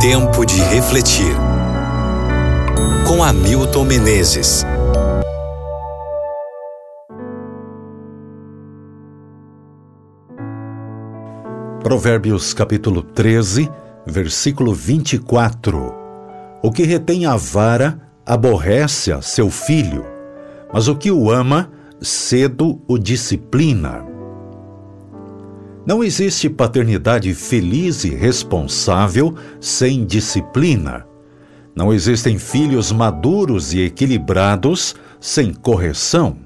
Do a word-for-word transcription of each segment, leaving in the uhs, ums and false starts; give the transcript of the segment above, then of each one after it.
Tempo de refletir. Com Hamilton Menezes. Provérbios capítulo treze, versículo vinte e quatro. O que retém a vara aborrece a seu filho, mas o que o ama cedo o disciplina. Não existe paternidade feliz e responsável sem disciplina. Não existem filhos maduros e equilibrados sem correção.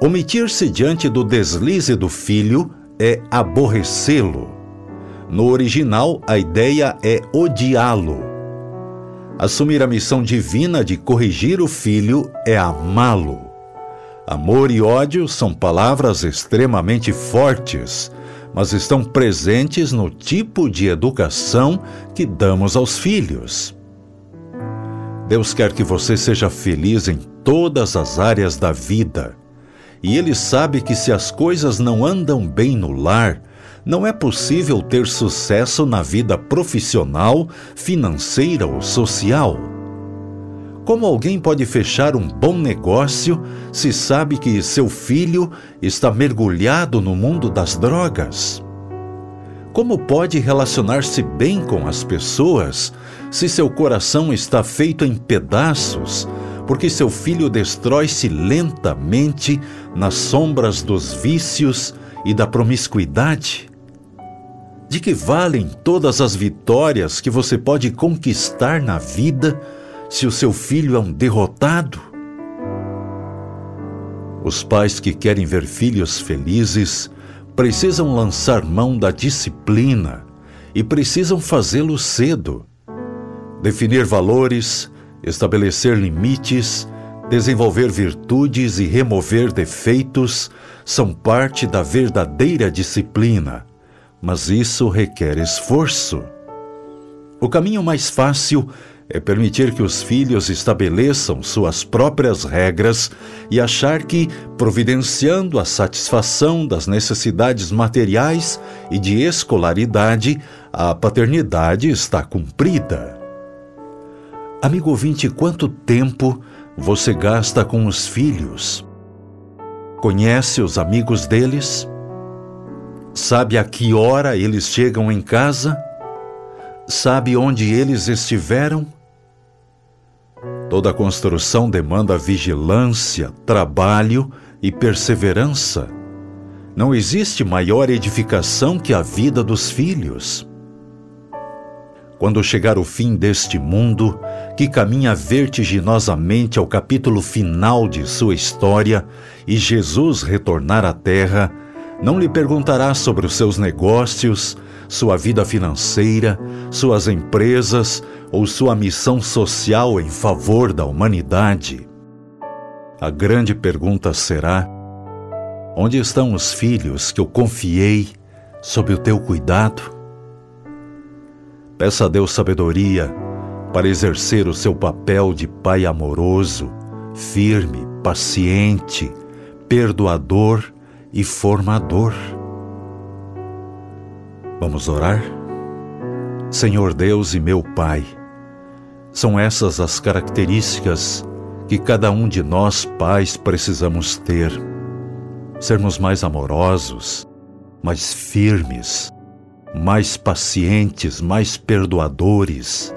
Omitir-se diante do deslize do filho é aborrecê-lo. No original, a ideia é odiá-lo. Assumir a missão divina de corrigir o filho é amá-lo. Amor e ódio são palavras extremamente fortes, mas estão presentes no tipo de educação que damos aos filhos. Deus quer que você seja feliz em todas as áreas da vida. E Ele sabe que se as coisas não andam bem no lar, não é possível ter sucesso na vida profissional, financeira ou social. Como alguém pode fechar um bom negócio se sabe que seu filho está mergulhado no mundo das drogas? Como pode relacionar-se bem com as pessoas se seu coração está feito em pedaços, porque seu filho destrói-se lentamente nas sombras dos vícios e da promiscuidade? De que valem todas as vitórias que você pode conquistar na vida se o seu filho é um derrotado? Os pais que querem ver filhos felizes precisam lançar mão da disciplina e precisam fazê-lo cedo. Definir valores, estabelecer limites, desenvolver virtudes e remover defeitos são parte da verdadeira disciplina, mas isso requer esforço. O caminho mais fácil é permitir que os filhos estabeleçam suas próprias regras e achar que, providenciando a satisfação das necessidades materiais e de escolaridade, a paternidade está cumprida. Amigo ouvinte, quanto tempo você gasta com os filhos? Conhece os amigos deles? Sabe a que hora eles chegam em casa? Sabe onde eles estiveram? Toda construção demanda vigilância, trabalho e perseverança. Não existe maior edificação que a vida dos filhos. Quando chegar o fim deste mundo, que caminha vertiginosamente ao capítulo final de sua história, e Jesus retornar à terra, não lhe perguntará sobre os seus negócios, sua vida financeira, suas empresas ou sua missão social em favor da humanidade. A grande pergunta será: onde estão os filhos que eu confiei sob o teu cuidado? Peça a Deus sabedoria para exercer o seu papel de pai amoroso, firme, paciente, perdoador e formador. Vamos orar? Senhor Deus e meu Pai, são essas as características que cada um de nós pais precisamos ter. Sermos mais amorosos, mais firmes, mais pacientes, mais perdoadores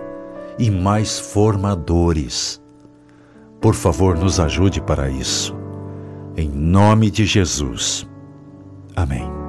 e mais formadores. Por favor, nos ajude para isso. Em nome de Jesus. Amém.